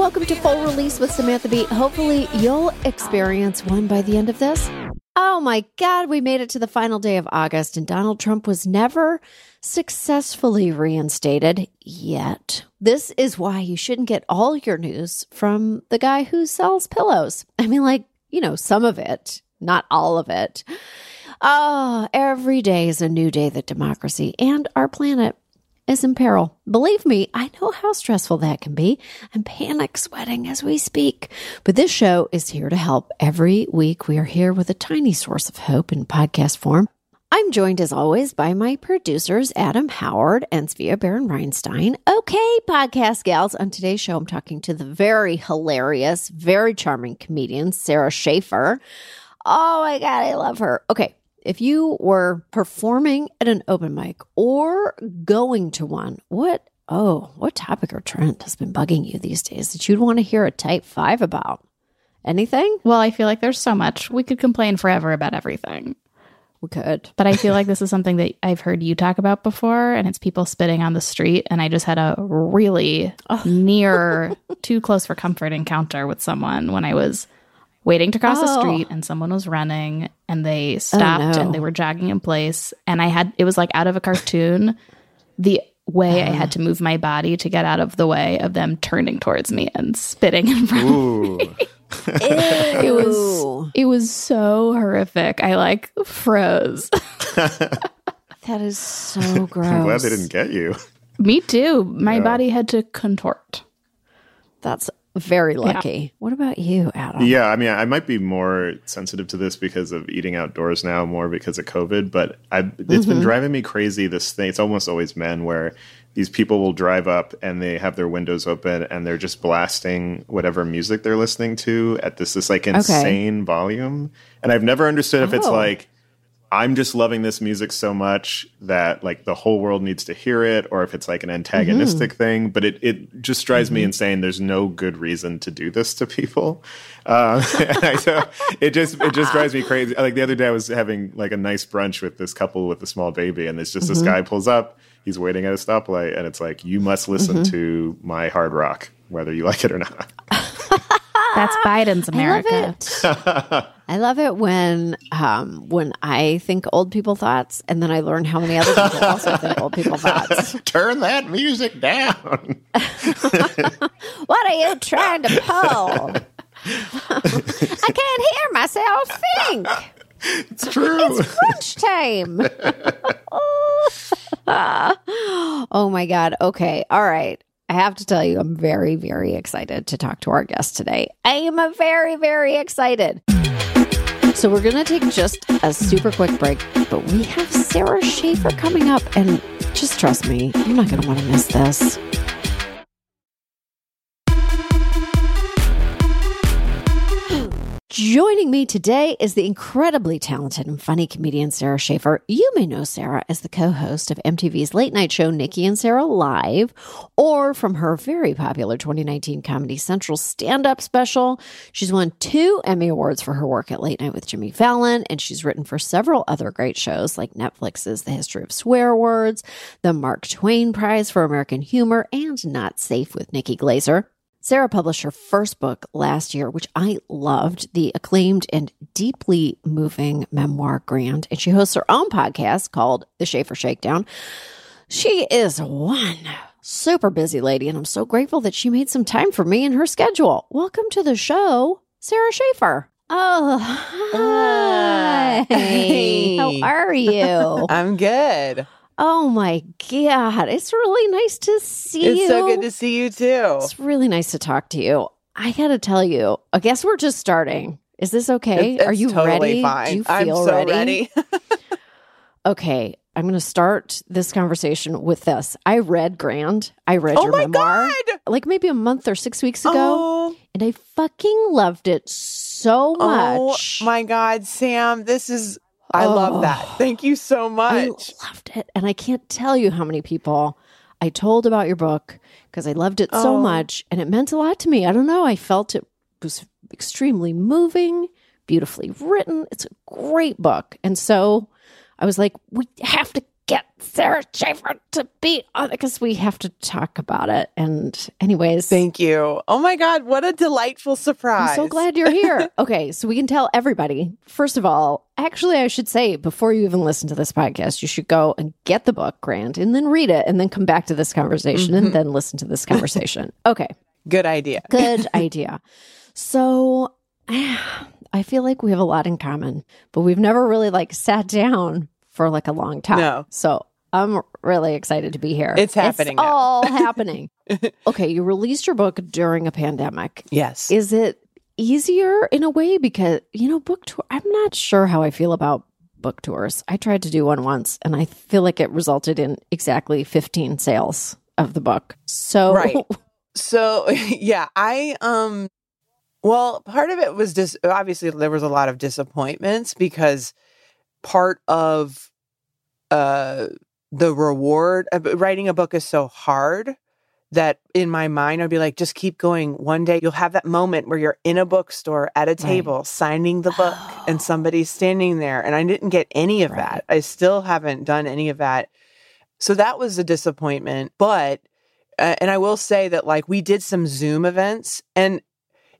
welcome to Full Release with Samantha Bee. Hopefully you'll experience one by the end of this. Oh my God, we made it to the final day of August, and Donald Trump was never successfully reinstated yet. This is why you shouldn't get all your news from the guy who sells pillows. I mean, like, you know, some of it, not all of it. Oh, every day is a new day that democracy and our planet is in peril. Believe me, I know how stressful that can be. I'm panic sweating as we speak. But this show is here to help. Every week, we are here with a tiny source of hope in podcast form. I'm joined, as always, by my producers, Adam Howard and Svia Baron-Reinstein. Okay, podcast gals. On today's show, I'm talking to the very hilarious, very charming comedian, Sarah Schaefer. Oh my God, I love her. Okay. If you were performing at an open mic or going to one, what topic or trend has been bugging you these days that you'd want to hear a type five about? Anything? Well, I feel like there's so much. We could complain forever about everything. We could. But I feel like this is something that I've heard you talk about before, and it's people spitting on the street. And I just had a really near, too close for comfort encounter with someone when I was waiting to cross the street, and someone was running, and they stopped and they were jogging in place. And it was like out of a cartoon, the way I had to move my body to get out of the way of them turning towards me and spitting in front of me. It was so horrific. I like froze. That is so gross. I'm glad they didn't get you. Me too. My body had to contort. That's very lucky. Yeah. What about you, Adam? Yeah, I mean, I might be more sensitive to this because of eating outdoors now, more because of COVID, but it's been driving me crazy, this thing. It's almost always men where these people will drive up and they have their windows open and they're just blasting whatever music they're listening to at this like insane volume. And I've never understood if it's like, I'm just loving this music so much that like the whole world needs to hear it, or if it's like an antagonistic thing, but it just drives me insane. There's no good reason to do this to people. So it just drives me crazy. Like the other day I was having like a nice brunch with this couple with a small baby, and it's just this guy pulls up, he's waiting at a stoplight, and it's like, you must listen to my hard rock, whether you like it or not. That's Biden's America. I love it when I think old people thoughts, and then I learn how many other people also think old people thoughts. Turn that music down. What are you trying to pull? I can't hear myself think. It's true. It's crunch time. Oh, my God. Okay. All right. I have to tell you, I'm very, very excited to talk to our guest today. I am very, very excited. So we're going to take just a super quick break, but we have Sarah Schaefer coming up, and just trust me, you're not going to want to miss this. Joining me today is the incredibly talented and funny comedian Sarah Schaefer. You may know Sarah as the co-host of MTV's late night show, Nikki and Sarah Live, or from her very popular 2019 Comedy Central stand-up special. She's won 2 Emmy Awards for her work at Late Night with Jimmy Fallon, and she's written for several other great shows like Netflix's The History of Swear Words, the Mark Twain Prize for American Humor, and Not Safe with Nikki Glaser. Sarah published her first book last year, which I loved, the acclaimed and deeply moving memoir, Grand, and she hosts her own podcast called The Schaefer Shakedown. She is one super busy lady, and I'm so grateful that she made some time for me in her schedule. Welcome to the show, Sarah Schaefer. Oh, hi. Hey. How are you? I'm good. Oh, my God. It's really nice to see you. It's so good to see you, too. It's really nice to talk to you. I got to tell you, I guess we're just starting. Is this okay? It's Are you totally ready? Fine. Do you feel I'm so ready. Okay. I'm going to start this conversation with this. I read Grand. I read your memoir. God. Like maybe a month or 6 weeks ago. Oh. And I fucking loved it so much. Oh, my God, Sam. This is... I love that. Thank you so much. I loved it. And I can't tell you how many people I told about your book because I loved it so much. And it meant a lot to me. I don't know. I felt it was extremely moving, beautifully written. It's a great book. And so I was like, we have to get Sarah Schaefer to be on it because we have to talk about it. And anyways. Thank you. Oh, my God. What a delightful surprise. I'm so glad you're here. Okay, so we can tell everybody. First of all, actually, I should say, before you even listen to this podcast, you should go and get the book, Grant, and then read it and then come back to this conversation and then listen to this conversation. Okay. Good idea. Good idea. So I feel like we have a lot in common, but we've never really like sat down for like a long time. No. So I'm really excited to be here. It's happening. It's all happening. Okay, you released your book during a pandemic. Yes. Is it easier in a way? Because, you know, book tour, I'm not sure how I feel about book tours. I tried to do one once and I feel like it resulted in exactly 15 sales of the book. So right. So yeah, I well, part of it was just obviously there was a lot of disappointments because part of the reward of writing a book is so hard that in my mind I'd be like, just keep going. One day you'll have that moment where you're in a bookstore at a table right. signing the book and somebody's standing there. And I didn't get any of right. that. I still haven't done any of that. So that was a disappointment. But and I will say that like we did some Zoom events and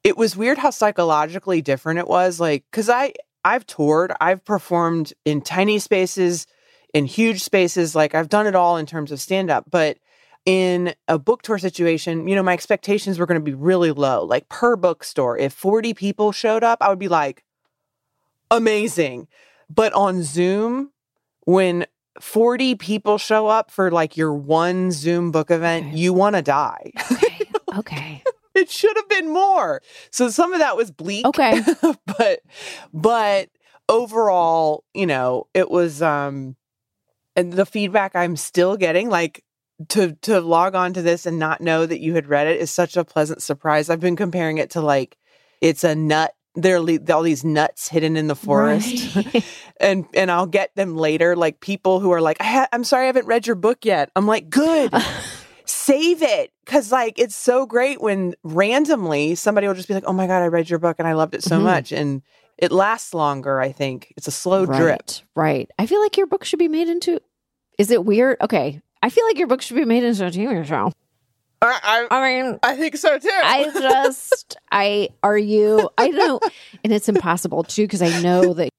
it was weird how psychologically different it was. Like, cause I've toured, I've performed in tiny spaces, in huge spaces. Like I've done it all in terms of stand up, but in a book tour situation, you know, my expectations were going to be really low. Like per bookstore, if 40 people showed up, I would be like, amazing. But on Zoom, when 40 people show up for like your one Zoom book event, okay. you want to die. Okay. Okay. It should have been more. So some of that was bleak. Okay. but overall, you know, it was and the feedback I'm still getting, like to log on to this and not know that you had read it is such a pleasant surprise. I've been comparing it to like it's a nut. There are all these nuts hidden in the forest, right. and I'll get them later. Like people who are like, I'm sorry, I haven't read your book yet. I'm like, good, save it, because like it's so great when randomly somebody will just be like, oh my God, I read your book and I loved it so much, and it lasts longer. I think it's a slow drip. Right. I feel like your book should be made into. Is it weird? Okay, I feel like your book should be made into a TV show. I mean, I think so too. I know, and it's impossible too, because I know that,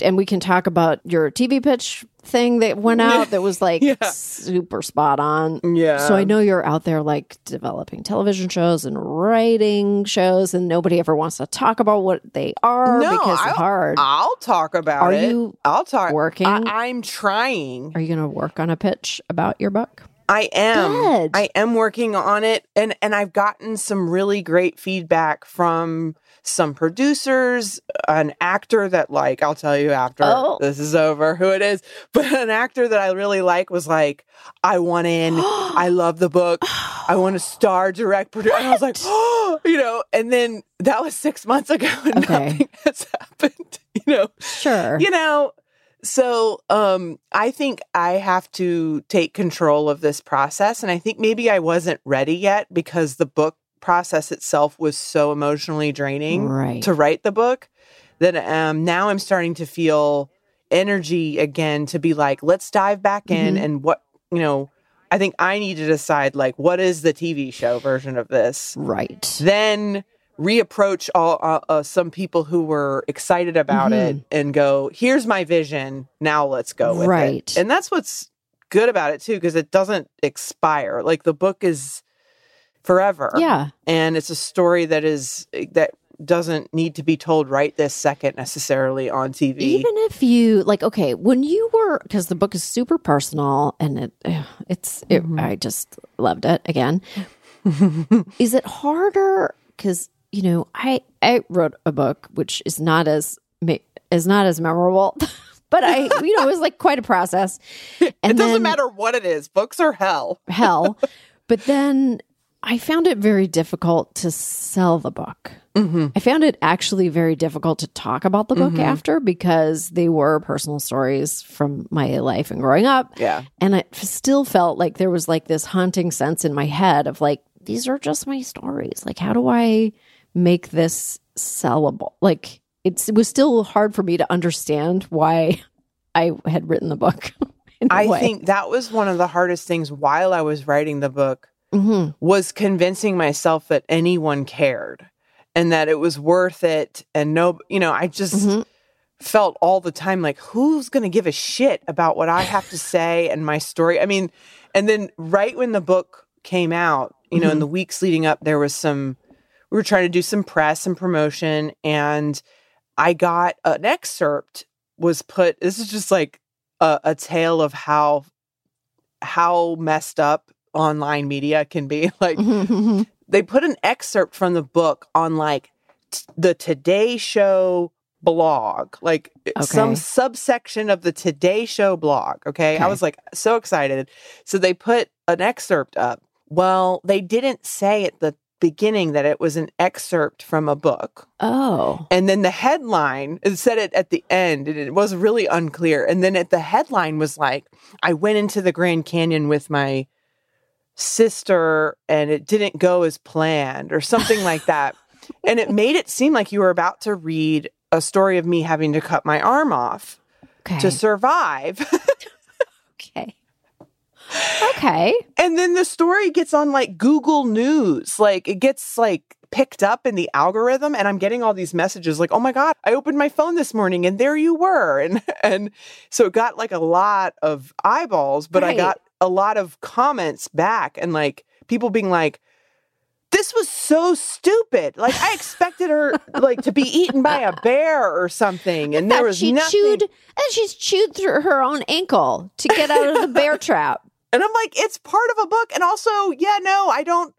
and we can talk about your TV pitch thing that went out that was like super spot on. Yeah. So I know you're out there like developing television shows and writing shows, and nobody ever wants to talk about what they are because it's hard. I'll talk about it. Working? I'm trying. Are you going to work on a pitch about your book? I am. Good. I am working on it. And I've gotten some really great feedback from some producers, an actor that like, I'll tell you after this is over who it is, but an actor that I really like was like, I want in, I love the book, I want to star, direct, produce. And I was like, you know, and then that was 6 months ago and nothing has happened, you know. Sure. You know. So I think I have to take control of this process. And I think maybe I wasn't ready yet because the book process itself was so emotionally draining to write the book that now I'm starting to feel energy again to be like, let's dive back in. And what, you know, I think I need to decide, like, what is the TV show version of this? Right. Then reapproach all some people who were excited about it and go, here's my vision. Now let's go with it. And that's what's good about it too, because it doesn't expire. Like the book is forever. Yeah. And it's a story that doesn't need to be told right this second necessarily on TV. Even if you like, okay, when you were, because the book is super personal and it's I just loved it again. Is it harder? Because, you know, I wrote a book which is not as memorable, but I, you know, it was like quite a process. And it doesn't matter what it is. Books are hell. But then I found it very difficult to sell the book. I found it actually very difficult to talk about the book after, because they were personal stories from my life and growing up. Yeah. And I still felt like there was like this haunting sense in my head of like, these are just my stories. Like, how do I make this sellable? Like, it was still hard for me to understand why I had written the book. I think that was one of the hardest things while I was writing the book, mm-hmm. was convincing myself that anyone cared and that it was worth it. And no, you know, I just mm-hmm. felt all the time like, who's going to give a shit about what I have to say and my story? I mean, and then right when the book came out, you know, mm-hmm. in the weeks leading up, there was some, we were trying to do some press and promotion, and I got an excerpt was put, this is just like a tale of how messed up online media can be. Like they put an excerpt from the book on like the Today Show blog, like some subsection of the Today Show blog. Okay. I was like so excited. So they put an excerpt up. Well, they didn't say at the beginning that it was an excerpt from a book. Oh. And then the headline, it said it at the end, and it was really unclear. And then at the headline was like, I went into the Grand Canyon with my sister and it didn't go as planned or something like that. And it made it seem like you were about to read a story of me having to cut my arm off to survive. Okay. And then the story gets on like Google News. Like it gets like picked up in the algorithm, and I'm getting all these messages like, oh my God, I opened my phone this morning and there you were. And so it got like a lot of eyeballs, but I got a lot of comments back and like people being like, this was so stupid. Like I expected her like to be eaten by a bear or something. And there was nothing. She's chewed through her own ankle to get out of the bear trap. And I'm like, it's part of a book. And also, I don't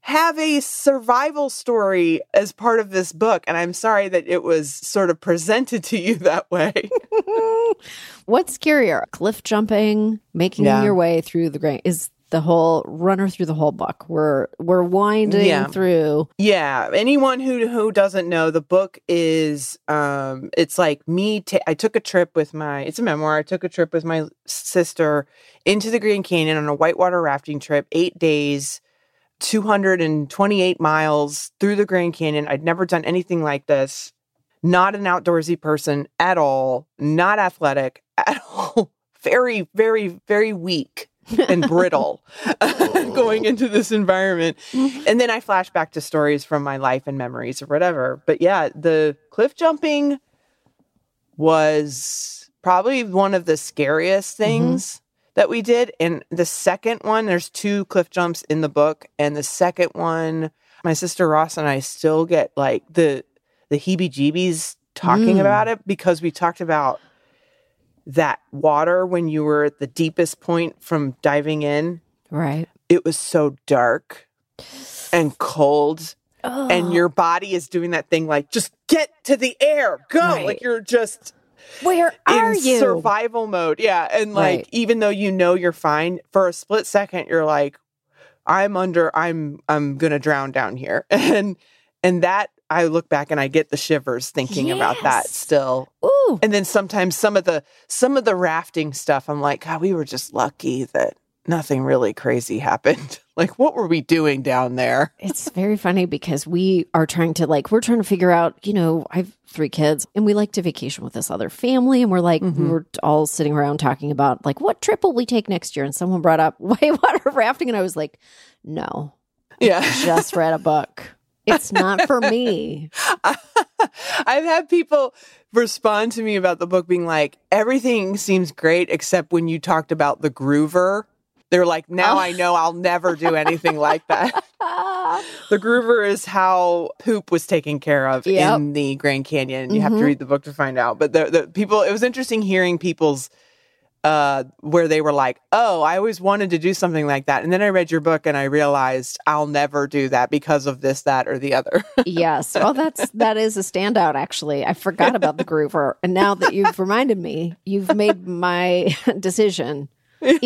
have a survival story as part of this book. And I'm sorry that it was sort of presented to you that way. What's scarier? Cliff jumping, making your way through the grain is the whole runner through the whole book. We're winding through. Yeah. Anyone who doesn't know, the book is, it's like me, I took a trip with it's a memoir. I took a trip with my sister into the Grand Canyon on a whitewater rafting trip, 8 days, 228 miles through the Grand Canyon. I'd never done anything like this. Not an outdoorsy person at all. Not athletic at all. Very, very, very weak. And brittle going into this environment. And then I flash back to stories from my life and memories or whatever. But yeah, the cliff jumping was probably one of the scariest things that we did. And the second one, there's 2 cliff jumps in the book. And the second one, my sister Ross and I still get like the heebie-jeebies talking about it, because we talked about that water when you were at the deepest point from diving in. Right. It was so dark and cold. Oh. And your body is doing that thing like, just get to the air, go. Right. Like you're just where are you? Survival mode. Yeah. And like, even though you know you're fine, for a split second, you're like, I'm gonna drown down here. And that, I look back and I get the shivers thinking about that still. Ooh. And then sometimes some of the rafting stuff, I'm like, God, we were just lucky that nothing really crazy happened. Like, what were we doing down there? It's very funny because we're trying to figure out, I have 3 kids and we like to vacation with this other family. And we're like, we were all sitting around talking about like, what trip will we take next year? And someone brought up whitewater rafting. And I was like, no, I just read a book. It's not for me. I've had people respond to me about the book being like, everything seems great except when you talked about the Groover. They're like, now I know I'll never do anything like that. The Groover is how poop was taken care of in the Grand Canyon. You have to read the book to find out. But the people, it was interesting hearing people's where they were like, oh, I always wanted to do something like that. And then I read your book and I realized I'll never do that because of this, that, or the other. Yes. Well, that is a standout, actually. I forgot about the Groover. And now that you've reminded me, you've made my decision I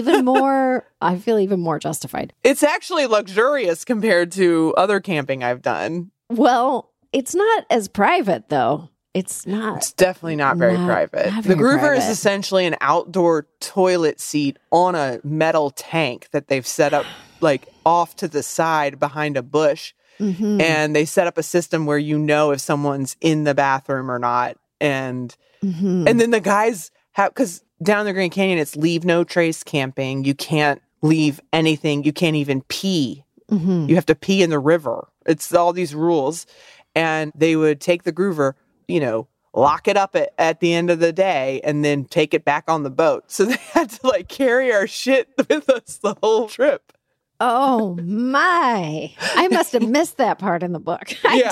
feel even more justified. It's actually luxurious compared to other camping I've done. Well, it's not as private, though. It's definitely not very private. Not very the Groover private. Is essentially an outdoor toilet seat on a metal tank that they've set up like off to the side behind a bush. Mm-hmm. And they set up a system where you know if someone's in the bathroom or not. And then the guys have, because down the Grand Canyon, it's leave no trace camping. You can't leave anything. You can't even pee. Mm-hmm. You have to pee in the river. It's all these rules. And they would take the Groover, you know, lock it up at the end of the day, and then take it back on the boat. So they had to, like, carry our shit with us the whole trip. Oh, my. I must have missed that part in the book. I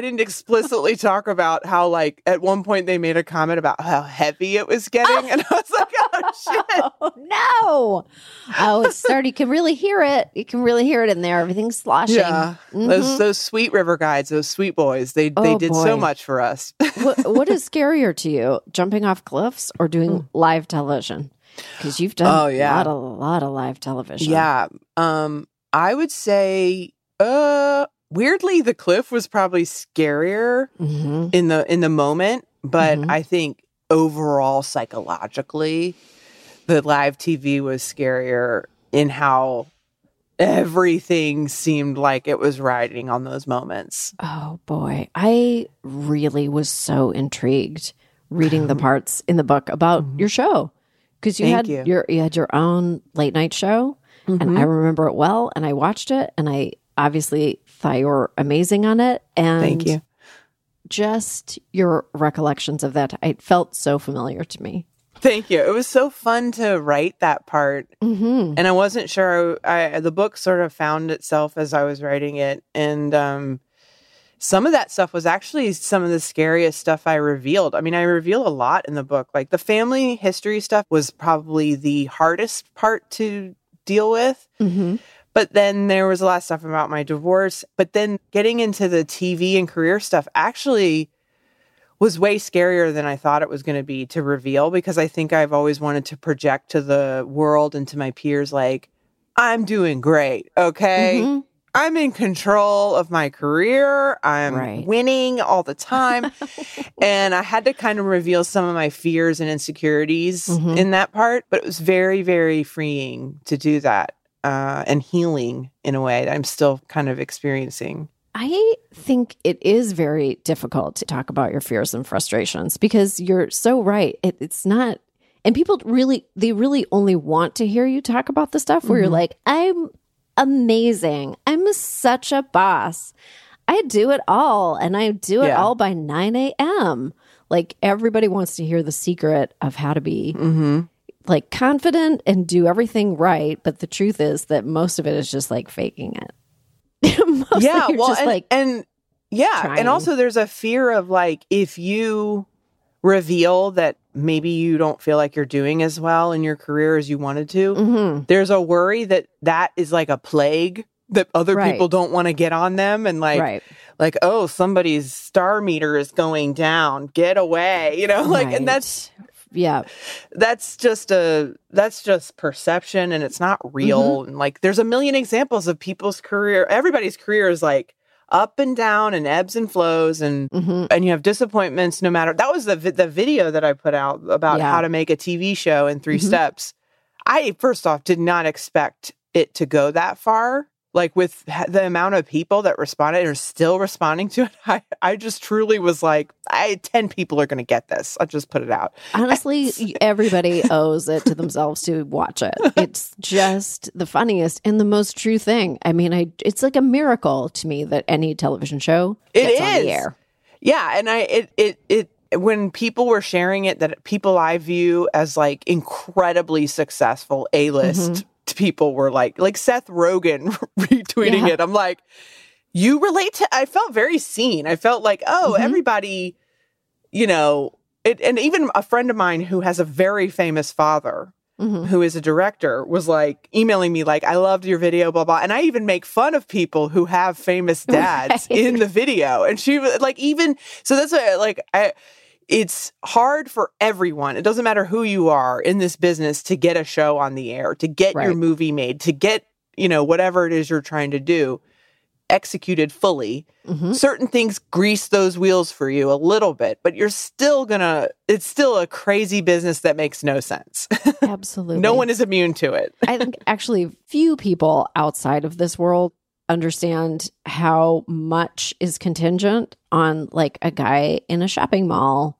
didn't explicitly talk about how, like, at one point they made a comment about how heavy it was getting. And I was like, oh, shit. Oh, no. Oh, it's 30. You can really hear it. You can really hear it in there. Everything's sloshing. Yeah. Mm-hmm. Those sweet river guides, those sweet boys, they did so much for us. What is scarier to you, jumping off cliffs or doing live television? Because you've done a lot of live television. Yeah. I would say, weirdly, the cliff was probably scarier in the moment. But I think overall, psychologically, the live TV was scarier in how everything seemed like it was riding on those moments. Oh, boy. I really was so intrigued reading the parts in the book about your show. Because you had your own late night show, and I remember it well, and I watched it, and I obviously thought you were amazing on it. And thank you. Just your recollections of that, it felt so familiar to me. Thank you. It was so fun to write that part, and I wasn't sure. The book sort of found itself as I was writing it, and some of that stuff was actually some of the scariest stuff I revealed. I mean, I reveal a lot in the book. Like, the family history stuff was probably the hardest part to deal with. Mm-hmm. But then there was a lot of stuff about my divorce. But then getting into the TV and career stuff actually was way scarier than I thought it was going to be to reveal, because I think I've always wanted to project to the world and to my peers, like, I'm doing great, okay? Mm-hmm. I'm in control of my career. I'm winning all the time. And I had to kind of reveal some of my fears and insecurities in that part. But it was very, very freeing to do that and healing in a way that I'm still kind of experiencing. I think it is very difficult to talk about your fears and frustrations, because you're so right. It's not... And people really, they really only want to hear you talk about the stuff where you're like, I'm... amazing. I'm such a boss. I do it all, and I do it all by 9 a.m. Like, everybody wants to hear the secret of how to be like confident and do everything right. But the truth is that most of it is just like faking it. Trying. And also there's a fear of, like, if you reveal that maybe you don't feel like you're doing as well in your career as you wanted to, there's a worry that is like a plague that other people don't want to get on them. And like, oh, somebody's star meter is going down. Get away. You know, like, and that's just perception, and it's not real. And, like, there's a million examples of people's career. Everybody's career is, like, up and down and ebbs and flows, and you have disappointments no matter. That was the video that I put out about how to make a TV show in 3 steps. I, first off, did not expect it to go that far. Like, with the amount of people that responded and are still responding to it, I just truly was like, 10 people are going to get this. I'll just put it out. Honestly, everybody owes it to themselves to watch it. It's just the funniest and the most true thing. I mean, it's like a miracle to me that any television show gets on the air. Yeah, and when people were sharing it, that people I view as, like, incredibly successful A-list people were like Seth Rogen retweeting it. I'm like, you relate to, I felt very seen. I felt like, oh, everybody, you know, it, and even a friend of mine who has a very famous father who is a director was, like, emailing me, like, I loved your video, blah, blah. And I even make fun of people who have famous dads in the video. And she was like, even, so that's why, like, it's hard for everyone. It doesn't matter who you are in this business to get a show on the air, to get your movie made, to get, you know, whatever it is you're trying to do executed fully. Certain things grease those wheels for you a little bit, but you're still it's still a crazy business that makes no sense. Absolutely. No one is immune to it. I think actually few people outside of this world understand how much is contingent on, like, a guy in a shopping mall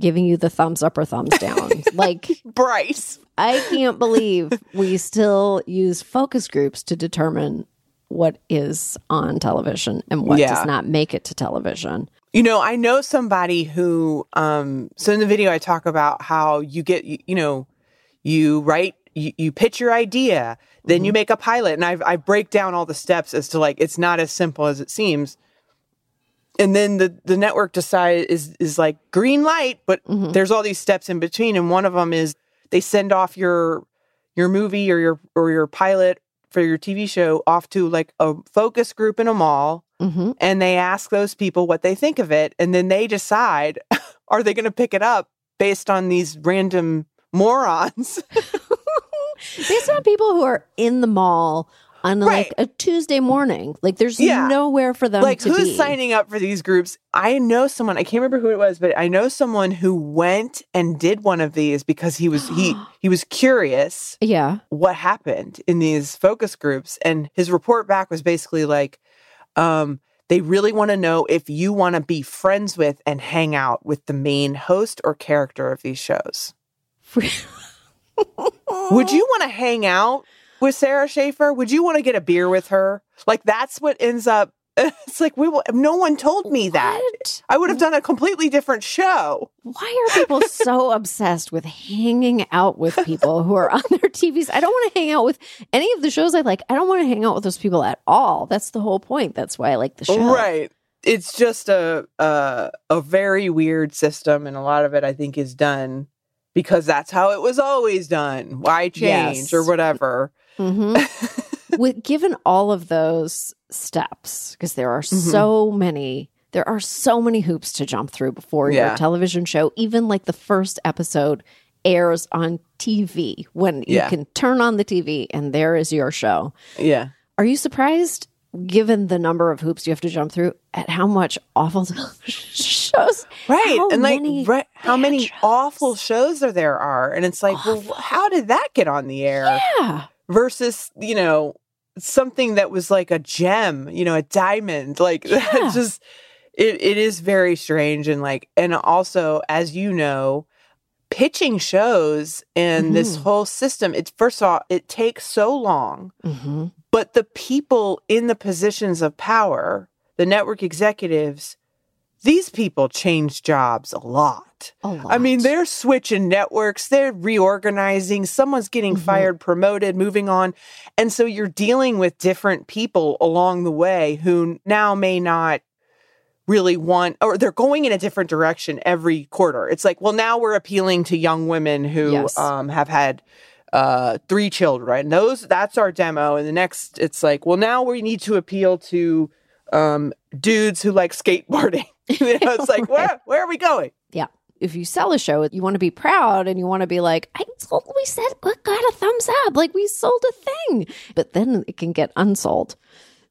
giving you the thumbs up or thumbs down. Like, Bryce. I can't believe we still use focus groups to determine what is on television and what does not make it to television. You know, I know somebody who, so in the video I talk about how you get, you know, you write, you pitch your idea, then you make a pilot. And I break down all the steps as to like, it's not as simple as it seems. And then the network decide is like green light, but there's all these steps in between. And one of them is they send off your movie or your pilot for your TV show off to like a focus group in a mall. And they ask those people what they think of it. And then they decide, are they going to pick it up based on these random morons? Based on people who are in the mall on like a Tuesday morning. Like there's nowhere for them like, to be. Like who's signing up for these groups? I know someone, I can't remember who it was, but I know someone who went and did one of these because he was curious what happened in these focus groups. And his report back was basically like, they really want to know if you want to be friends with and hang out with the main host or character of these shows. Would you want to hang out with Sarah Schaefer? Would you want to get a beer with her? Like, that's what ends up. It's like, no one told me that. I would have done a completely different show. Why are people so obsessed with hanging out with people who are on their TVs? I don't want to hang out with any of the shows I like. I don't want to hang out with those people at all. That's the whole point. That's why I like the show. Right. It's just a very weird system. And a lot of it, I think, is done because that's how it was always done. Why change or whatever? Given all of those steps, because there are so many hoops to jump through before your television show, even like the first episode airs on TV, when you can turn on the TV and there is your show. Yeah. Are you surprised, given the number of hoops you have to jump through, at how much awful shows? Right. How many awful shows there are. And it's like, well, how did that get on the air? Yeah. Versus, you know, something that was like a gem, you know, a diamond. Like, that's just, it is very strange. And like, and also, as you know, pitching shows and this whole system, first of all, it takes so long. But the people in the positions of power, the network executives, these people change jobs a lot. I mean, they're switching networks, they're reorganizing, someone's getting fired, promoted, moving on. And so you're dealing with different people along the way who now may not really want, or they're going in a different direction every quarter. It's like, well, now we're appealing to young women who have had three children. That's our demo. And the next, it's like, well, now we need to appeal to dudes who like skateboarding. You know, it's like, where are we going? Yeah. If you sell a show, you want to be proud and you want to be like, we said, look, got a thumbs up. Like, we sold a thing. But then it can get unsold.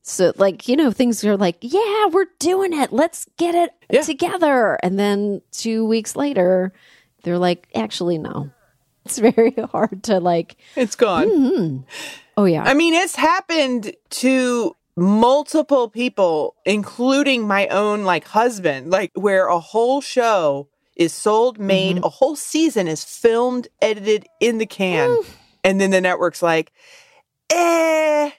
So, like, you know, things are like, yeah, we're doing it. Let's get it together. And then 2 weeks later, they're like, actually, no. It's very hard to, like... It's gone. Oh, yeah. I mean, it's happened to... multiple people, including my own, like, husband, like, where a whole show is sold, made, a whole season is filmed, edited in the can. And then the network's like, we're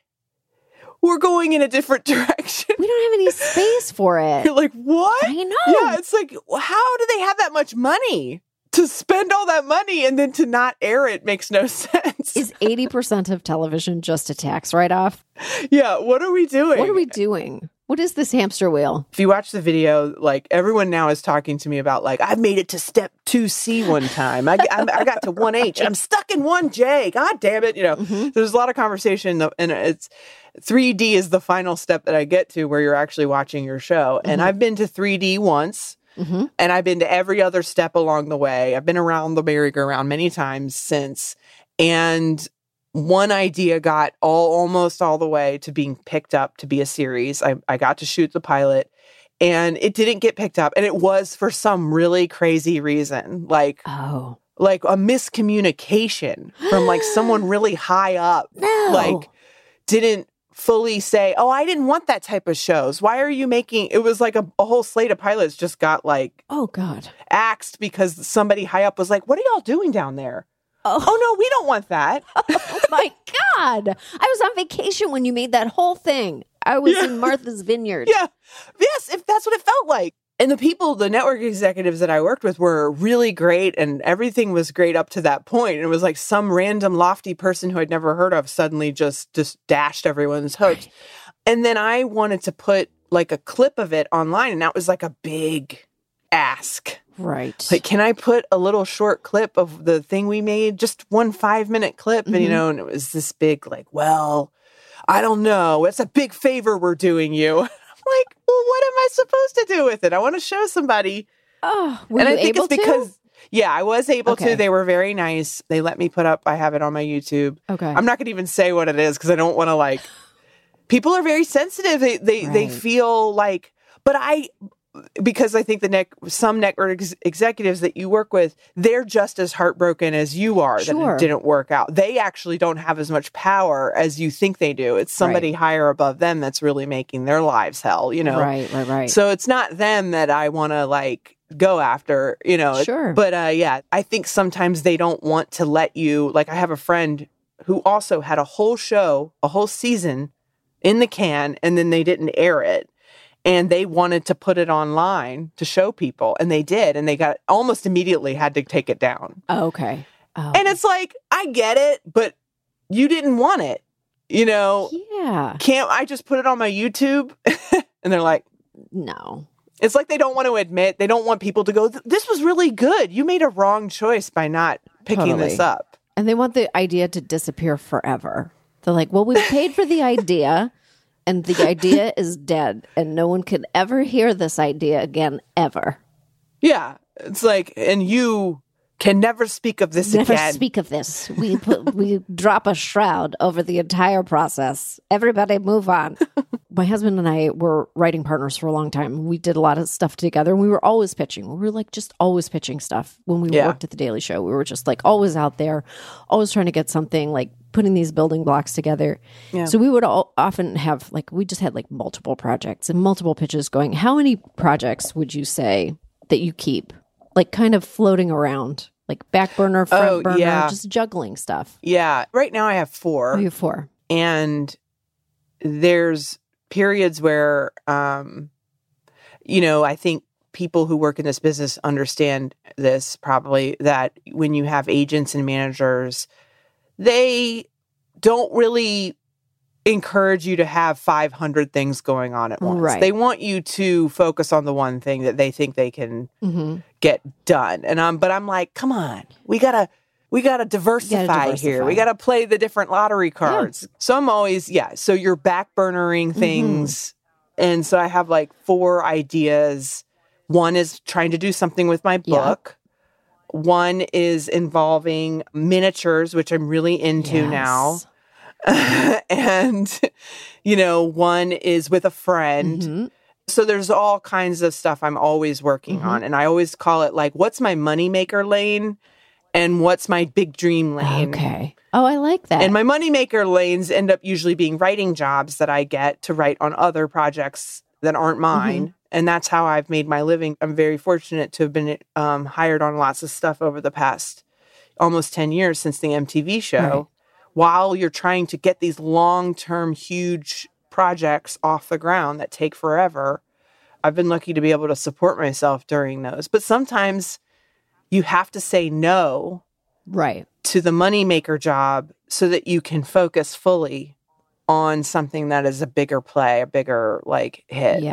going in a different direction. We don't have any space for it. You're like, what? I know. Yeah, it's like, how do they have that much money? To spend all that money and then to not air it makes no sense. Is 80% of television just a tax write-off? Yeah, what are we doing? What are we doing? What is this hamster wheel? If you watch the video, like, everyone now is talking to me about, like, I made it to step 2C one time. I got to 1H. I'm stuck in 1J. God damn it. You know, there's a lot of conversation, and it's 3D is the final step that I get to where you're actually watching your show. And I've been to 3D once. And I've been to every other step along the way. I've been around the merry-go-round many times since. And one idea got almost all the way to being picked up to be a series. I got to shoot the pilot, and it didn't get picked up. And it was for some really crazy reason, like a miscommunication from like someone really high up, like didn't fully say, oh, I didn't want that type of shows. Why are you making... It was like a whole slate of pilots just got like... Oh, God. Axed because somebody high up was like, what are y'all doing down there? Oh no, we don't want that. Oh, my God. I was on vacation when you made that whole thing. I was in Martha's Vineyard. Yeah. Yes, if that's what it felt like. And the people, the network executives that I worked with were really great, and everything was great up to that point. And it was like some random lofty person who I'd never heard of suddenly just dashed everyone's hopes. Right. And then I wanted to put like a clip of it online, and that was like a big ask. Right. Like, can I put a little short clip of the thing we made? Just 1 5-minute clip. Mm-hmm. And, you know, and it was this big, like, well, I don't know. It's a big favor we're doing you. Like, well, what am I supposed to do with it? I want to show somebody. Oh, were and I you think able it's because, to? Yeah, I was able to. They were very nice. They let me put up. I have it on my YouTube. Okay, I'm not going to even say what it is because I don't want to like. People are very sensitive. They feel like, but I. Because I think some network executives that you work with, they're just as heartbroken as you are that it didn't work out. They actually don't have as much power as you think they do. It's somebody higher above them that's really making their lives hell, you know? Right. So it's not them that I want to, like, go after, you know? Sure. But, yeah, I think sometimes they don't want to let you... Like, I have a friend who also had a whole show, a whole season in the can, and then they didn't air it. And they wanted to put it online to show people. And they did. And they got almost immediately had to take it down. Oh, okay. Oh. And it's like, I get it, but you didn't want it. You know? Yeah. Can't I just put it on my YouTube? And they're like, no. It's like they don't want to admit. They don't want people to go, this was really good. You made a wrong choice by not picking this up. And they want the idea to disappear forever. They're like, well, we paid for the idea. And the idea is dead, and no one can ever hear this idea again, ever. Yeah. It's like, and you can never speak of this again. Never speak of this. We drop a shroud over the entire process. Everybody move on. My husband and I were writing partners for a long time. We did a lot of stuff together, and we were always pitching. We were like just always pitching stuff. When we worked at The Daily Show, we were just like always out there, always trying to get something, like putting these building blocks together. Yeah. So we would often have like, we just had like multiple projects and multiple pitches going. How many projects would you say that you keep like kind of floating around, like back burner, front burner, just juggling stuff? Yeah. Right now I have 4. Oh, you have 4. And there's periods where, you know, I think people who work in this business understand this probably, that when you have agents and managers, they don't really encourage you to have 500 things going on at once. Right. They want you to focus on the one thing that they think they can get done. And but I'm like, come on, we gotta diversify here. We gotta play the different lottery cards. Yeah. So I'm always so you're backburnering things, and so I have like 4 ideas. One is trying to do something with my book. One is involving miniatures, which I'm really into now. And, you know, one is with a friend. Mm-hmm. So there's all kinds of stuff I'm always working on. And I always call it like, what's my moneymaker lane and what's my big dream lane? Okay. Oh, I like that. And my moneymaker lanes end up usually being writing jobs that I get to write on other projects that aren't mine. Mm-hmm. And that's how I've made my living. I'm very fortunate to have been hired on lots of stuff over the past almost 10 years since the MTV show. Right. While you're trying to get these long-term, huge projects off the ground that take forever, I've been lucky to be able to support myself during those. But sometimes you have to say no to the moneymaker job so that you can focus fully on something that is a bigger play, a bigger like hit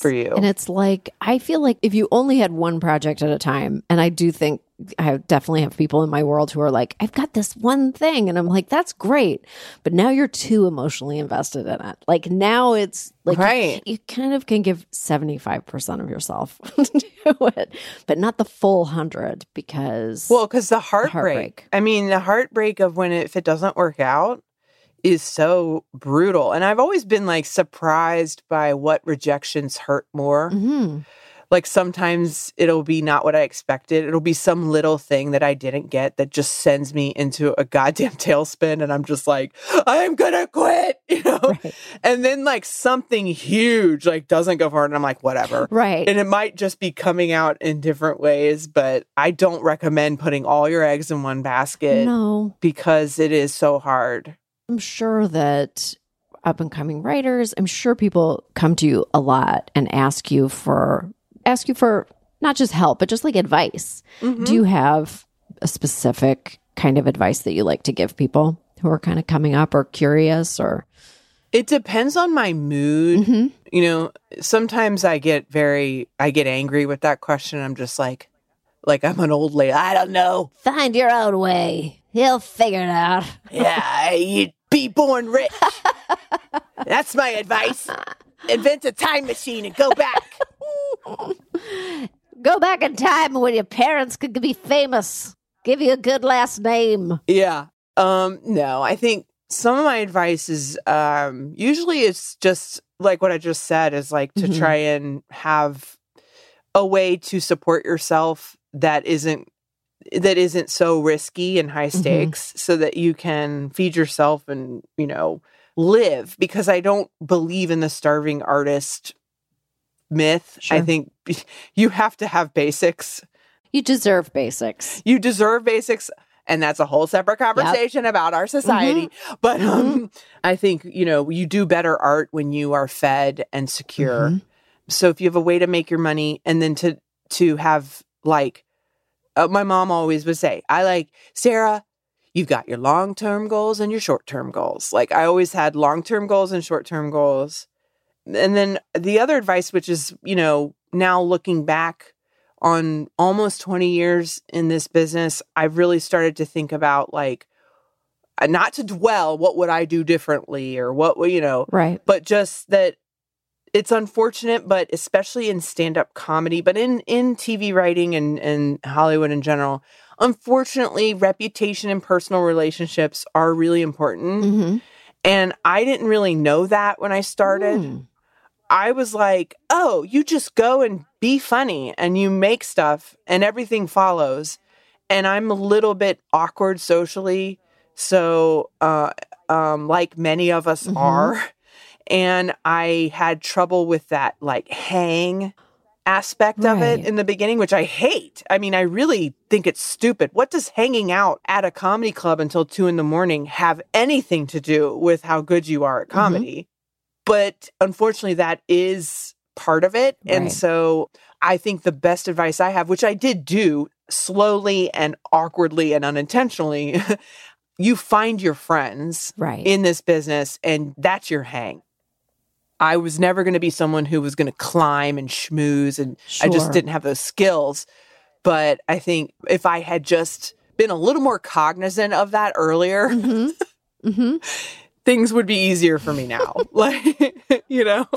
for you. And it's like, I feel like if you only had one project at a time, and I do think I definitely have people in my world who are like, I've got this one thing. And I'm like, that's great. But now you're too emotionally invested in it. Like now it's like, you kind of can give 75% of yourself to it, but not the full 100 because. Well, because the heartbreak. I mean, the heartbreak of when if it doesn't work out, is so brutal. And I've always been like surprised by what rejections hurt more. Mm-hmm. Like sometimes it'll be not what I expected. It'll be some little thing that I didn't get that just sends me into a goddamn tailspin. And I'm just like, I'm going to quit, you know? Right. And then like something huge, like doesn't go for it. And I'm like, whatever. Right. And it might just be coming out in different ways, but I don't recommend putting all your eggs in one basket. No. Because it is so hard. I'm sure that up-and-coming writers, I'm sure people come to you a lot and ask you for not just help, but just like advice. Mm-hmm. Do you have a specific kind of advice that you like to give people who are kind of coming up or curious or? It depends on my mood. Mm-hmm. You know, sometimes I get angry with that question. I'm just like I'm an old lady. I don't know. Find your own way. He'll figure it out. Yeah, you'd be born rich. That's my advice. Invent a time machine and go back. Go back in time when your parents could be famous. Give you a good last name. Yeah. No, I think some of my advice is usually it's just like what I just said is like to mm-hmm. try and have a way to support yourself that isn't so risky and high stakes mm-hmm. so that you can feed yourself and, you know, live, because I don't believe in the starving artist myth. Sure. I think you have to have basics. You deserve basics. And that's a whole separate conversation yep. about our society. Mm-hmm. But I think, you know, you do better art when you are fed and secure. Mm-hmm. So if you have a way to make your money and then to have like, my mom always would say, Sarah, you've got your long-term goals and your short-term goals. Like I always had long-term goals and short-term goals. And then the other advice, which is, you know, now looking back on almost 20 years in this business, I've really started to think about like, not to dwell, what would I do differently or what would, you know, right. But just that it's unfortunate, but especially in stand-up comedy, but in TV writing and Hollywood in general, unfortunately, reputation and personal relationships are really important. Mm-hmm. And I didn't really know that when I started. Mm. I was like, oh, you just go and be funny and you make stuff and everything follows. And I'm a little bit awkward socially. So like many of us mm-hmm. are. And I had trouble with that like hang aspect right. of it in the beginning, which I hate. I mean, I really think it's stupid. What does hanging out at a comedy club until 2 a.m. have anything to do with how good you are at comedy? Mm-hmm. But unfortunately, that is part of it. Right. And so I think the best advice I have, which I did do slowly and awkwardly and unintentionally, you find your friends right. in this business and that's your hang. I was never going to be someone who was going to climb and schmooze, and sure. I just didn't have those skills. But I think if I had just been a little more cognizant of that earlier, mm-hmm. Mm-hmm. things would be easier for me now. Like, you know?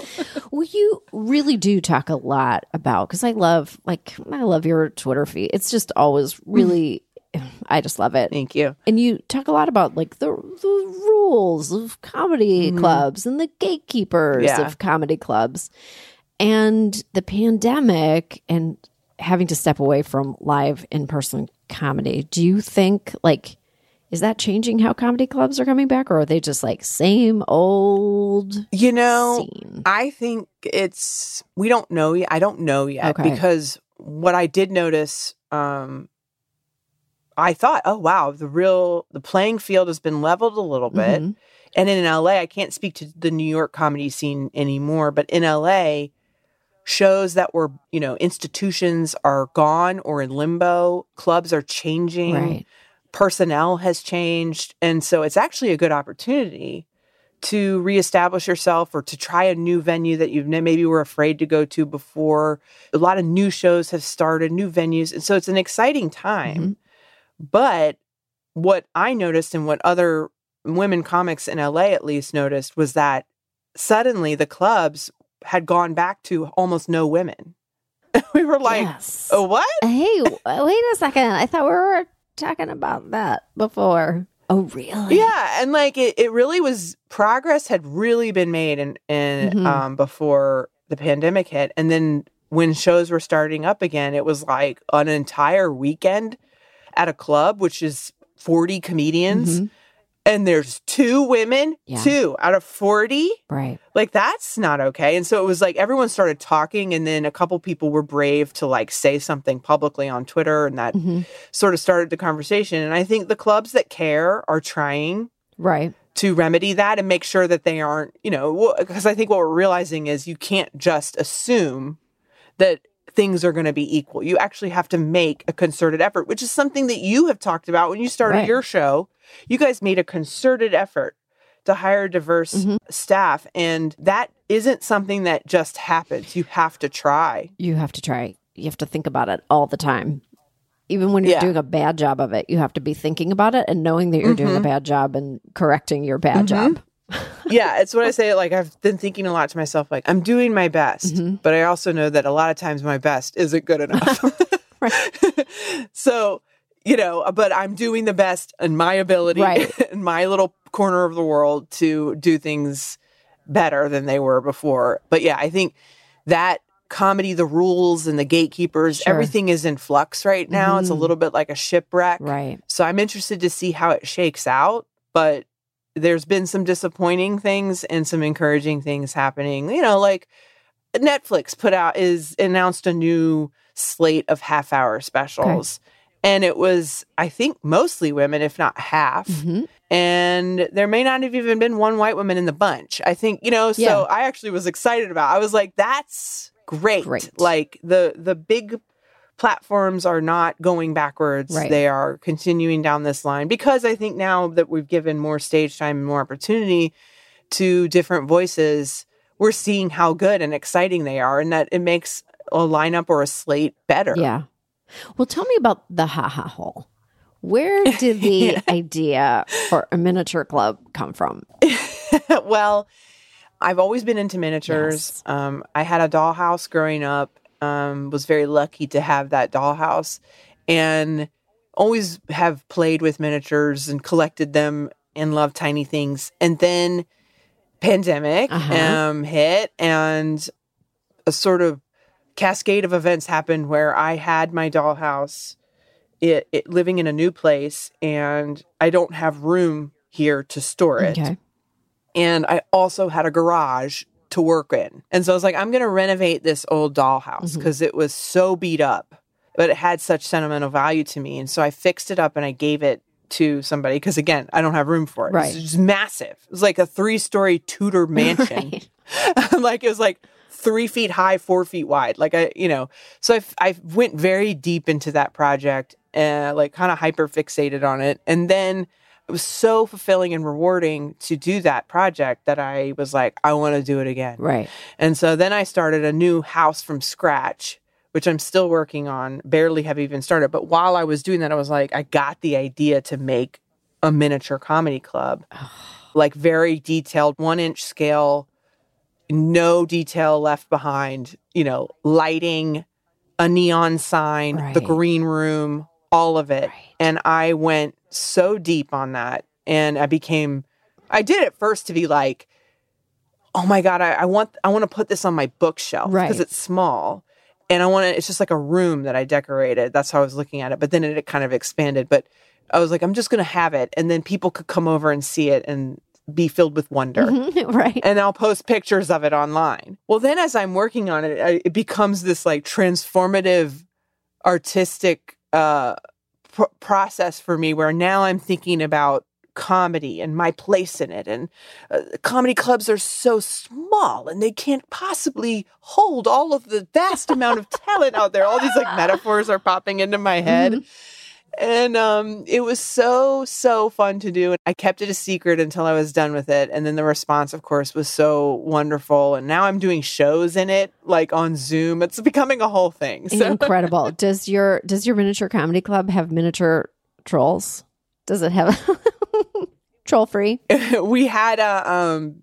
Well, you really do talk a lot about, because I love your Twitter feed. It's just always really... I just love it. Thank you. And you talk a lot about like the rules of comedy mm-hmm. clubs and the gatekeepers yeah. of comedy clubs and the pandemic and having to step away from live in-person comedy. Do you think like, is that changing how comedy clubs are coming back, or are they just like same old, you know, scene? I think we don't know yet. I don't know yet okay. because what I did notice, I thought, oh, wow, the playing field has been leveled a little bit. Mm-hmm. And in LA, I can't speak to the New York comedy scene anymore, but in LA, shows that were, you know, institutions are gone or in limbo. Clubs are changing. Right. Personnel has changed. And so it's actually a good opportunity to reestablish yourself or to try a new venue that you maybe were afraid to go to before. A lot of new shows have started, new venues. And so it's an exciting time. Mm-hmm. But what I noticed and what other women comics in LA at least noticed was that suddenly the clubs had gone back to almost no women. We were like, yes. Oh, what? Hey, wait a second. I thought we were talking about that before. Oh, really? Yeah. And like it really was, progress had really been made in mm-hmm. Before the pandemic hit. And then when shows were starting up again, it was like an entire weekend at a club, which is 40 comedians. Mm-hmm. And there's two women, yeah. 2 out of 40. Right. Like, that's not okay. And so it was like everyone started talking, and then a couple people were brave to, like, say something publicly on Twitter, and that mm-hmm. sort of started the conversation. And I think the clubs that care are trying right. to remedy that and make sure that they aren't, you know, because I think what we're realizing is you can't just assume that things are going to be equal. You actually have to make a concerted effort, which is something that you have talked about when you started right. your show. You guys made a concerted effort to hire diverse mm-hmm. staff, and that isn't something that just happens. You have to try. You have to try. You have to think about it all the time. Even when you're yeah. doing a bad job of it, you have to be thinking about it and knowing that you're mm-hmm. doing a bad job and correcting your bad mm-hmm. job. Yeah, it's what I say. Like, I've been thinking a lot to myself, like, I'm doing my best, mm-hmm. but I also know that a lot of times my best isn't good enough. Right. So, you know, but I'm doing the best in my ability, right. in my little corner of the world to do things better than they were before. But yeah, I think that comedy, the rules and the gatekeepers, sure. everything is in flux right now. Mm-hmm. It's a little bit like a shipwreck. Right. So I'm interested to see how it shakes out, but there's been some disappointing things and some encouraging things happening. You know, like Netflix announced a new slate of half-hour specials. Okay. And it was, I think, mostly women, if not half. Mm-hmm. And there may not have even been one white woman in the bunch. I think, you know, so yeah. I actually was excited about it. I was like, that's great. Like, the big platforms are not going backwards. Right. They are continuing down this line, because I think now that we've given more stage time and more opportunity to different voices, we're seeing how good and exciting they are, and that it makes a lineup or a slate better. Yeah. Well, tell me about the ha-ha hole. Where did the yeah. idea for a miniature club come from? Well, I've always been into miniatures. Yes. I had a dollhouse growing up, was very lucky to have that dollhouse, and always have played with miniatures and collected them and loved tiny things. And then pandemic hit, and a sort of cascade of events happened where I had my dollhouse living in a new place, and I don't have room here to store it. Okay. And I also had a garage to work in. And so I was like, I'm going to renovate this old dollhouse because mm-hmm. it was so beat up, but it had such sentimental value to me. And so I fixed it up and I gave it to somebody because, again, I don't have room for it. Right. It was just massive. It was like a 3-story Tudor mansion. Right. Like, it was like 3 feet high, 4 feet wide. Like, I went very deep into that project and like kind of hyper fixated on it. And then it was so fulfilling and rewarding to do that project that I was like, I want to do it again. Right. And so then I started a new house from scratch, which I'm still working on, barely have even started. But while I was doing that, I was like, I got the idea to make a miniature comedy club, like very detailed, 1-inch scale, no detail left behind, you know, lighting, a neon sign, right. the green room, all of it. Right. And I went so deep on that. And I did at first to be like, oh my God, I want to put this on my bookshelf because right. it's small. And it's just like a room that I decorated. That's how I was looking at it. But then it kind of expanded. But I was like, I'm just going to have it. And then people could come over and see it and be filled with wonder. Right. And I'll post pictures of it online. Well, then as I'm working on it, it becomes this like transformative artistic process for me, where now I'm thinking about comedy and my place in it. And comedy clubs are so small and they can't possibly hold all of the vast amount of talent out there. All these like metaphors are popping into my head. Mm-hmm. And it was so, so fun to do. And I kept it a secret until I was done with it. And then the response, of course, was so wonderful. And now I'm doing shows in it, like on Zoom. It's becoming a whole thing. So. Incredible. Does your miniature comedy club have miniature trolls? Does it have troll free? We had an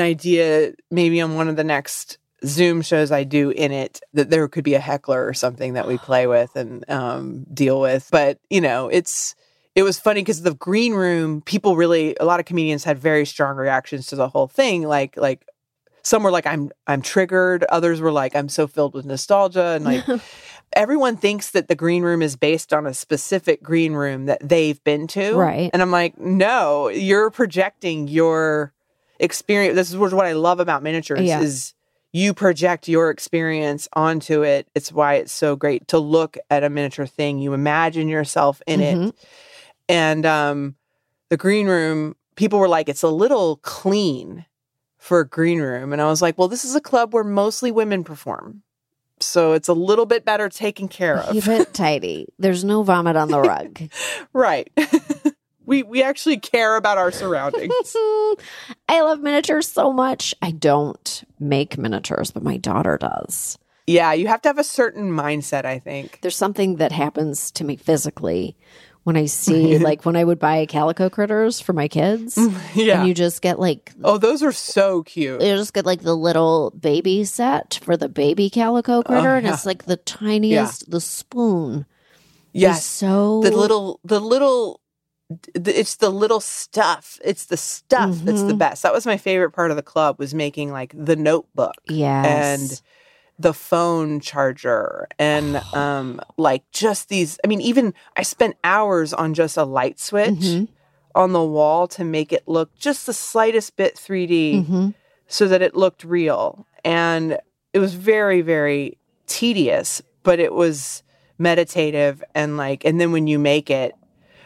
idea maybe on one of the next Zoom shows I do in it that there could be a heckler or something that we play with and deal with. But, you know, it was funny because the green room, a lot of comedians had very strong reactions to the whole thing. Like Some were like, I'm triggered. Others were like, I'm so filled with nostalgia. And like, everyone thinks that the green room is based on a specific green room that they've been to. Right. And I'm like, no, you're projecting your experience. This is what I love about miniatures is you project your experience onto it. It's why it's so great to look at a miniature thing. You imagine yourself in it. And the green room, people were like, it's a little clean for a green room. And I was like, well, this is a club where mostly women perform. So it's a little bit better taken care of. Keep it tidy. There's no vomit on the rug. Right. We actually care about our surroundings. I love miniatures so much. I don't make miniatures, but my daughter does. Yeah, you have to have a certain mindset, I think. There's something that happens to me physically when I see, like, when I would buy Calico Critters for my kids. Yeah. And you just get, like... Oh, those are so cute. You just get, like, the little baby set for the baby Calico Critter. And it's, like, the tiniest, the spoon. Yes. So... It's the little stuff. It's the stuff that's the best. That was my favorite part of the club, was making like the notebook and the phone charger and like just these. I mean, even I spent hours on just a light switch on the wall to make it look just the slightest bit 3D so that it looked real. And it was very, very tedious, but it was meditative and like, and then when you make it,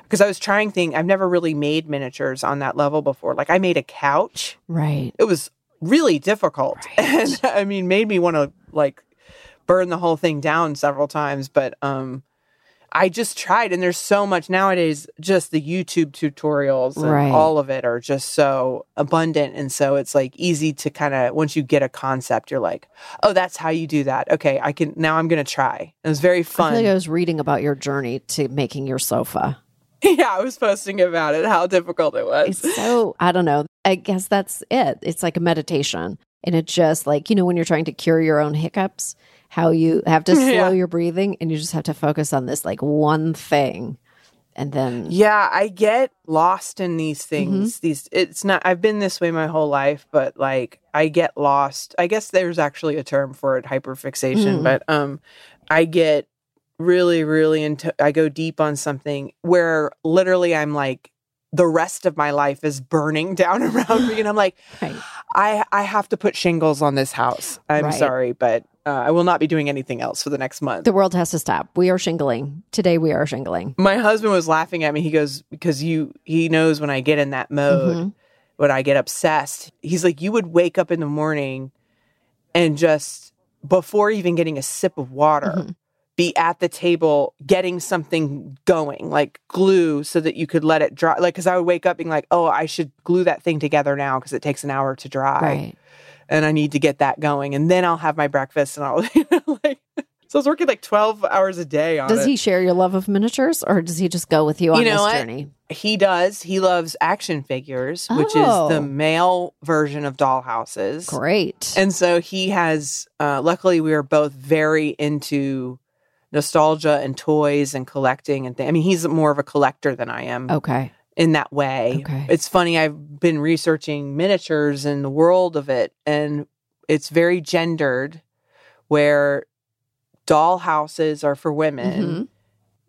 because I was trying things. I've never really made miniatures on that level before. Like, I made a couch. Right. It was really difficult. Right. And, I mean, made me want to, like, burn the whole thing down several times. But I just tried. And there's so much nowadays, just the YouTube tutorials and all of it are just so abundant. And so it's, like, easy to kind of, once you get a concept, you're like, oh, that's how you do that. Okay, I can, now I'm going to try. It was very fun. I feel like I was reading about your journey to making your sofa. Yeah, I was posting about it, how difficult it was. It's so, I don't know. I guess that's it. It's like a meditation. And it just like, you know, when you're trying to cure your own hiccups, how you have to slow your breathing and you just have to focus on this like one thing. And then... Yeah, I get lost in these things. These, it's not, I've been this way my whole life, but like I get lost. I guess there's actually a term for it, hyperfixation, but I get... really into, I go deep on something where literally I'm like, the rest of my life is burning down around me. And I'm like, I have to put shingles on this house. I'm sorry, but I will not be doing anything else for the next month. The world has to stop. We are shingling. Today we are shingling. My husband was laughing at me. He goes, because he knows when I get in that mode, when I get obsessed, he's like, you would wake up in the morning and just before even getting a sip of water, be at the table getting something going, like glue, so that you could let it dry. Like, because I would wake up being like, oh, I should glue that thing together now because it takes an hour to dry. Right. And I need to get that going. And then I'll have my breakfast and I'll, you know, like, so I was working like 12 hours a day on it. Does he share your love of miniatures or does he just go with you on this journey? He does. He loves action figures, which is the male version of dollhouses. Great. And so he has, luckily we are both very into nostalgia and toys and collecting and things. I mean, he's more of a collector than I am. Okay. In that way. Okay. It's funny. I've been researching miniatures and the world of it, and it's very gendered, where dollhouses are for women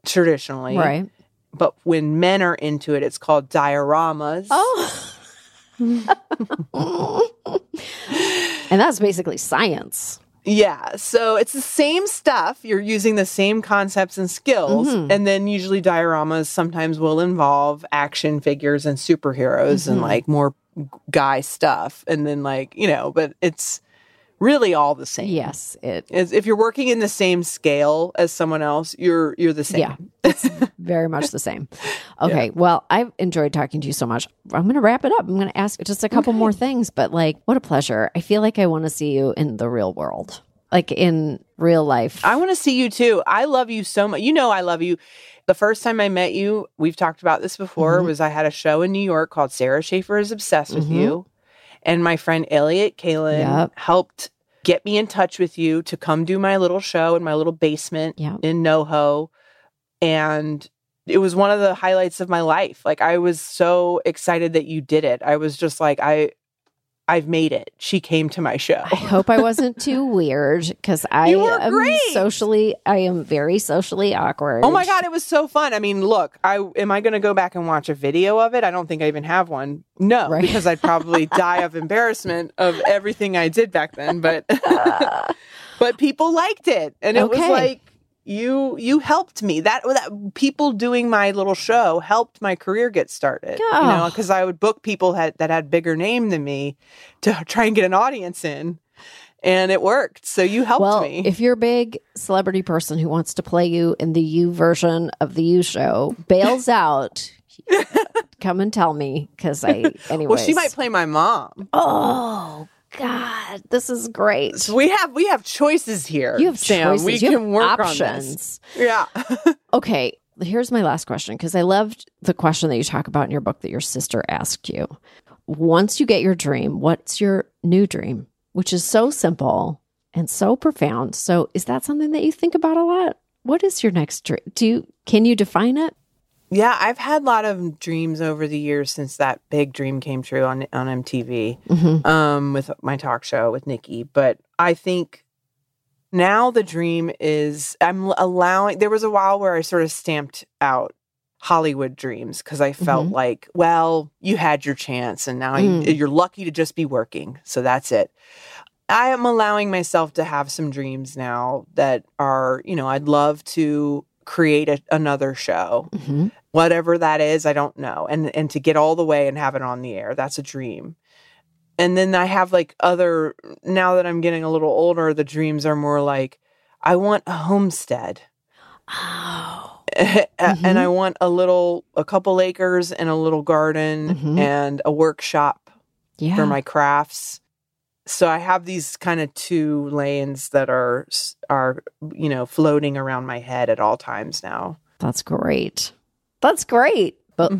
traditionally. Right. But when men are into it, it's called dioramas. Oh. And that's basically science. Yeah, so it's the same stuff. You're using the same concepts and skills. And then usually dioramas sometimes will involve action figures and superheroes and like more guy stuff. And then like, you know, but it's really all the same. Yes. It is. If you're working in the same scale as someone else, you're the same. Yeah, it's very much the same. Okay, well, I've enjoyed talking to you so much. I'm going to wrap it up. I'm going to ask just a couple more things, but like, what a pleasure. I feel like I want to see you in the real world, like in real life. I want to see you too. I love you so much. You know I love you. The first time I met you, we've talked about this before, was I had a show in New York called Sarah Schaefer is Obsessed with You. And my friend Elliot Kalin helped get me in touch with you to come do my little show in my little basement in NoHo. And it was one of the highlights of my life. Like, I was so excited that you did it. I was just like, I I've made it. She came to my show. I hope I wasn't too weird because I am very socially awkward. Oh my God, it was so fun. I mean, look, am I going to go back and watch a video of it? I don't think I even have one. No, right? Because I'd probably die of embarrassment of everything I did back then. But but people liked it, and it was like you helped me. That people doing my little show helped my career get started. Oh. You know, because I would book people that had bigger name than me to try and get an audience in, and it worked. So you helped me. If you're a big celebrity person who wants to play you in the you version of the you show bails out, come and tell me because anyways. Well, she might play my mom. Oh. God, this is great. So we have choices here. You have Sam. Choices. We can work options. On this. Yeah. Okay. Here's my last question because I loved the question that you talk about in your book that your sister asked you. Once you get your dream, what's your new dream? Which is so simple and so profound. So, is that something that you think about a lot? What is your next dream? Can you define it? Yeah, I've had a lot of dreams over the years since that big dream came true on MTV with my talk show with Nikki. But I think now the dream is there was a while where I sort of stamped out Hollywood dreams because I felt like, well, you had your chance and now you're lucky to just be working. So that's it. I am allowing myself to have some dreams now that are, you know, I'd love to create another show, whatever that is, I don't know. And to get all the way and have it on the air, that's a dream. And then I have now that I'm getting a little older, the dreams are more like, I want a homestead. Oh. And I want a couple acres and a little garden and a workshop for my crafts. So I have these kind of two lanes that are you know, floating around my head at all times now. That's great. But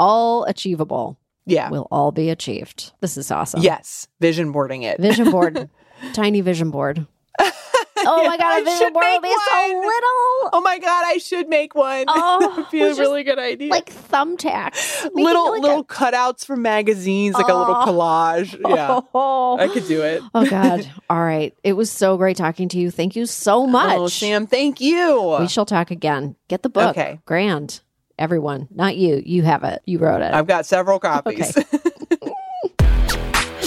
all achievable. Yeah. Will all be achieved. This is awesome. Yes. Vision boarding it. Vision board. Tiny vision board. Oh, my God, a vision board will be so little. Oh, my God, I should make one. Oh, it'd be a really good idea. Like thumbtacks. Little cutouts from magazines, like a little collage. Yeah, I could do it. Oh, God. All right. It was so great talking to you. Thank you so much. Oh, Sam, thank you. We shall talk again. Get the book. Okay. Grand. Everyone. Not you. You have it. You wrote it. I've got several copies. Okay.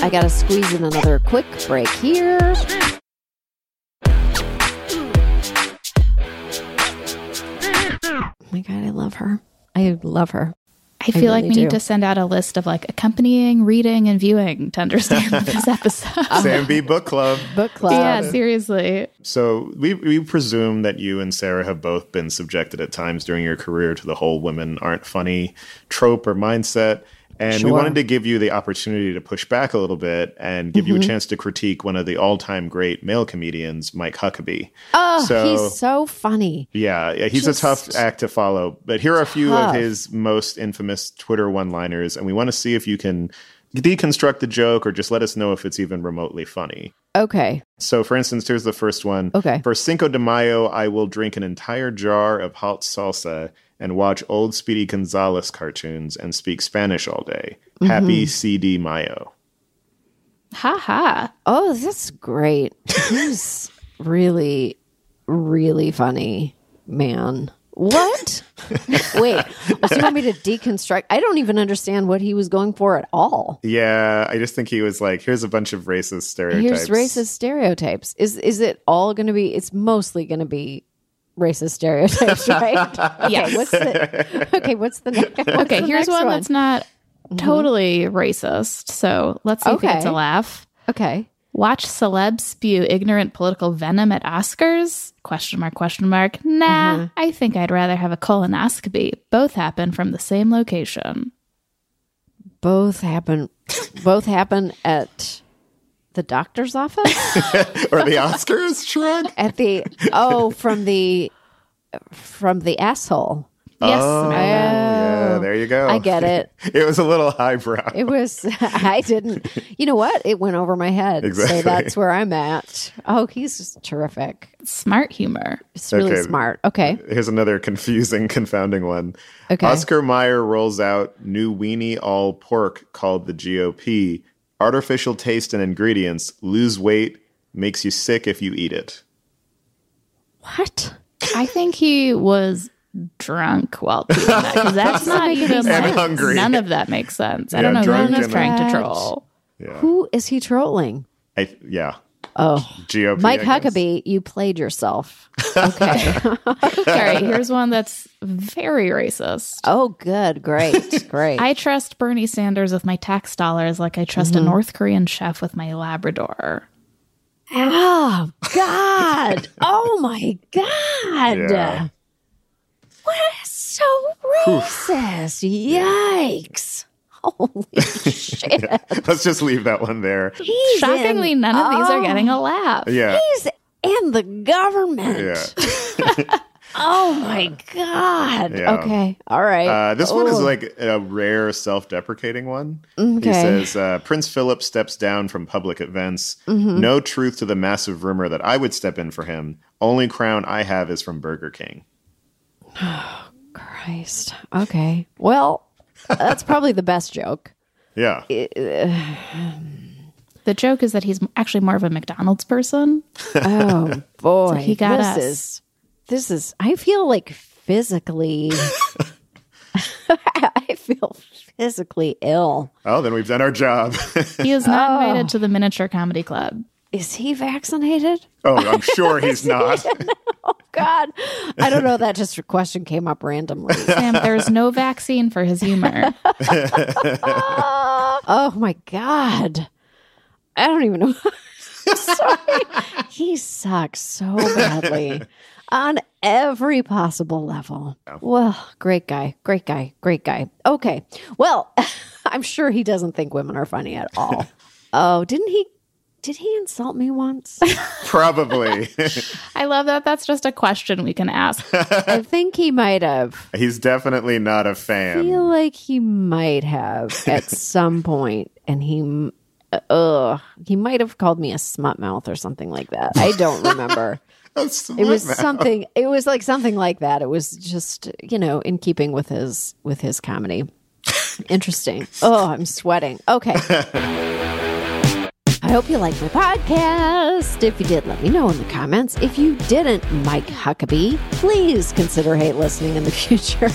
I got to squeeze in another quick break here. Oh my God, I love her. I love her. I feel really like we need to send out a list of accompanying, reading, and viewing to understand this episode. Sam Bee Book Club. Yeah, seriously. So we presume that you and Sarah have both been subjected at times during your career to the whole women aren't funny trope or mindset. And we wanted to give you the opportunity to push back a little bit and give you a chance to critique one of the all-time great male comedians, Mike Huckabee. Oh, he's so funny. Yeah, he's a tough act to follow. But here are a few of his most infamous Twitter one-liners, and we want to see if you can deconstruct the joke or just let us know if it's even remotely funny. Okay. So, for instance, here's the first one. Okay. For Cinco de Mayo, I will drink an entire jar of hot salsa and watch old Speedy Gonzalez cartoons and speak Spanish all day. Happy CD Mayo. Ha ha. Oh, that's great. He's really, really funny, man. What? Wait, do you want me to deconstruct? I don't even understand what he was going for at all. Yeah, I just think he was like, here's a bunch of racist stereotypes. Is it all going to be, it's mostly going to be racist stereotypes, right? Yes. What's the next one that's not totally racist. So let's see if it's a laugh. Okay. Watch celebs spew ignorant political venom at Oscars? ? Nah, I think I'd rather have a colonoscopy. Both happen from the same location. Both happen at the doctor's office? Or the Oscars shrug? From the asshole. Yes. Oh, yeah, there you go. I get it. It was a little highbrow. You know what? It went over my head. Exactly. So that's where I'm at. Oh, he's just terrific. Smart humor. It's really smart. Okay. Here's another confounding one. Okay. Oscar Mayer rolls out new weenie all pork called the GOP. Artificial taste and ingredients. Lose weight. Makes you sick if you eat it. What? I think he was drunk while doing that, because that's not even hungry. None of that makes sense. Yeah, I don't know who he's trying to troll. Yeah. Who is he trolling? Oh, GOP, Mike Huckabee, you played yourself. Okay. Sorry, here's one that's very racist. Oh, good. Great. Great. I trust Bernie Sanders with my tax dollars like I trust a North Korean chef with my Labrador. Oh, God. Oh, my God. Yeah. What is so racist? Yikes. Holy shit. Yeah. Let's just leave that one there. Shockingly, none of these are getting a laugh. Yeah. He's in the government. Yeah. Oh, my God. Yeah. Okay. All right. This one is like a rare self-deprecating one. Okay. He says, Prince Philip steps down from public events. Mm-hmm. No truth to the massive rumor that I would step in for him. Only crown I have is from Burger King. Oh, Christ. Okay. Well, that's probably the best joke. Yeah. The joke is that he's actually more of a McDonald's person. Oh, boy. So he got us. I feel like physically, I feel physically ill. Oh, then we've done our job. He is not invited to the Miniature Comedy Club. Is he vaccinated? Oh, I'm sure he's not. Oh, God. I don't know. That just question came up randomly. Sam, there's no vaccine for his humor. Oh, my God. I don't even know. Sorry. He sucks so badly. On every possible level. Yeah. Well, great guy. Okay. Well, I'm sure he doesn't think women are funny at all. Oh, did he insult me once? Probably. I love that. That's just a question we can ask. I think he might have. He's definitely not a fan. I feel like he might have at some point, and he might have called me a smut mouth or something like that. I don't remember. It was like something like that. It was just, in keeping with his comedy. Interesting. Oh, I'm sweating. Okay. I hope you liked my podcast. If you did, let me know in the comments. If you didn't, Mike Huckabee, please consider hate listening in the future.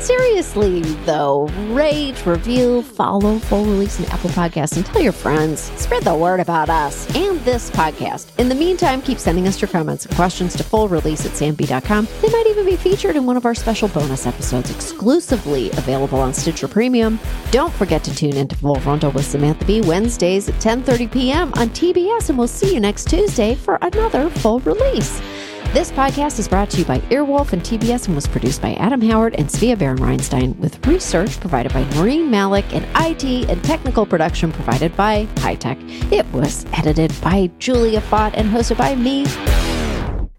Seriously, though, rate, review, follow Full Release and Apple Podcasts, and tell your friends. Spread the word about us and this podcast. In the meantime, keep sending us your comments and questions to fullrelease@sambee.com. They might even be featured in one of our special bonus episodes exclusively available on Stitcher Premium. Don't forget to tune into Full Frontal with Samantha Bee Wednesdays at 10:30 p.m. on TBS, and we'll see you next Tuesday for another Full Release. This podcast is brought to you by Earwolf and TBS and was produced by Adam Howard and Svia Baron-Reinstein, with research provided by Noreen Malik and IT and technical production provided by High Tech. It was edited by Julia Fott and hosted by me,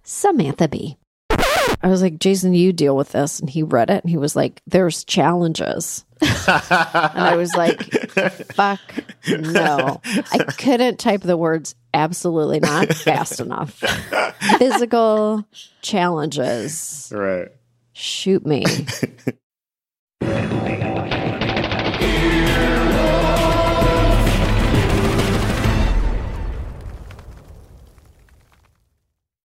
Samantha Bee. I was like, Jason, you deal with this. And he read it and he was like, there's challenges. And I was like, fuck no. I couldn't type the words absolutely not fast enough. Physical challenges. Right. Shoot me.